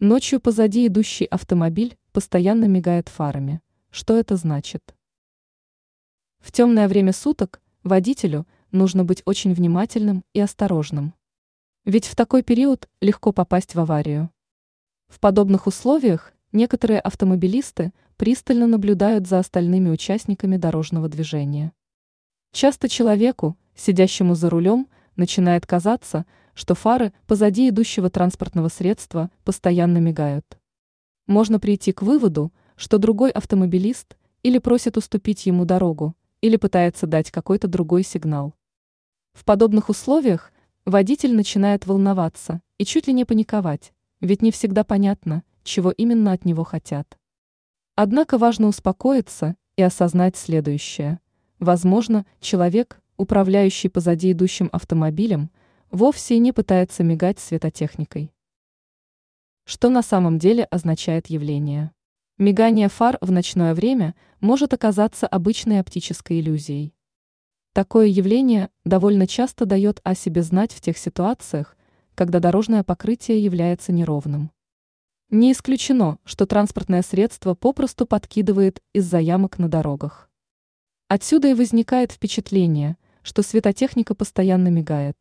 Ночью позади идущий автомобиль постоянно мигает фарами. Что это значит? В темное время суток водителю нужно быть очень внимательным и осторожным. Ведь в такой период легко попасть в аварию. В подобных условиях некоторые автомобилисты пристально наблюдают за остальными участниками дорожного движения. Часто человеку, сидящему за рулем, начинает казаться, что фары позади идущего транспортного средства постоянно мигают. Можно прийти к выводу, что другой автомобилист или просит уступить ему дорогу, или пытается дать какой-то другой сигнал. В подобных условиях водитель начинает волноваться и чуть ли не паниковать, ведь не всегда понятно, чего именно от него хотят. Однако важно успокоиться и осознать следующее. Возможно, человек, управляющий позади идущим автомобилем, вовсе и не пытается мигать светотехникой. Что на самом деле означает явление? Мигание фар в ночное время может оказаться обычной оптической иллюзией. Такое явление довольно часто дает о себе знать в тех ситуациях, когда дорожное покрытие является неровным. Не исключено, что транспортное средство попросту подкидывает из-за ямок на дорогах. Отсюда и возникает впечатление, что светотехника постоянно мигает.